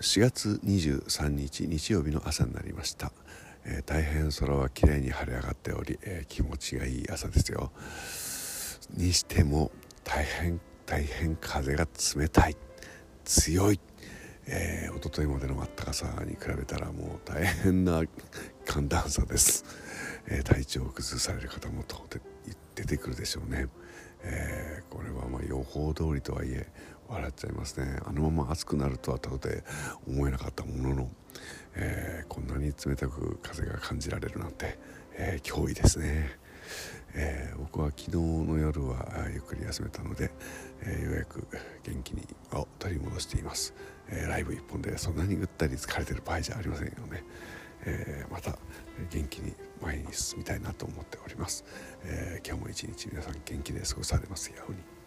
4月23日日曜日の朝になりました。大変空は綺麗に晴れ上がっており、気持ちがいい朝ですよ。にしても大変風が冷たい、強い。一昨日までの暖かさに比べたらもう大変な寒暖差です。体調を崩される方も出てくるでしょうね。これはまあ予報通りとはいえ笑っちゃいますね。あのまま暑くなるとはとて思えなかったものの、こんなに冷たく風が感じられるなんて、脅威ですね。僕は昨日の夜はゆっくり休めたので、ようやく元気にを取り戻しています。ライブ一本でそんなにぐったり疲れてる場合じゃありませんよね。また元気に前に進みたいなと思っております。今日も一日皆さん元気で過ごされますように。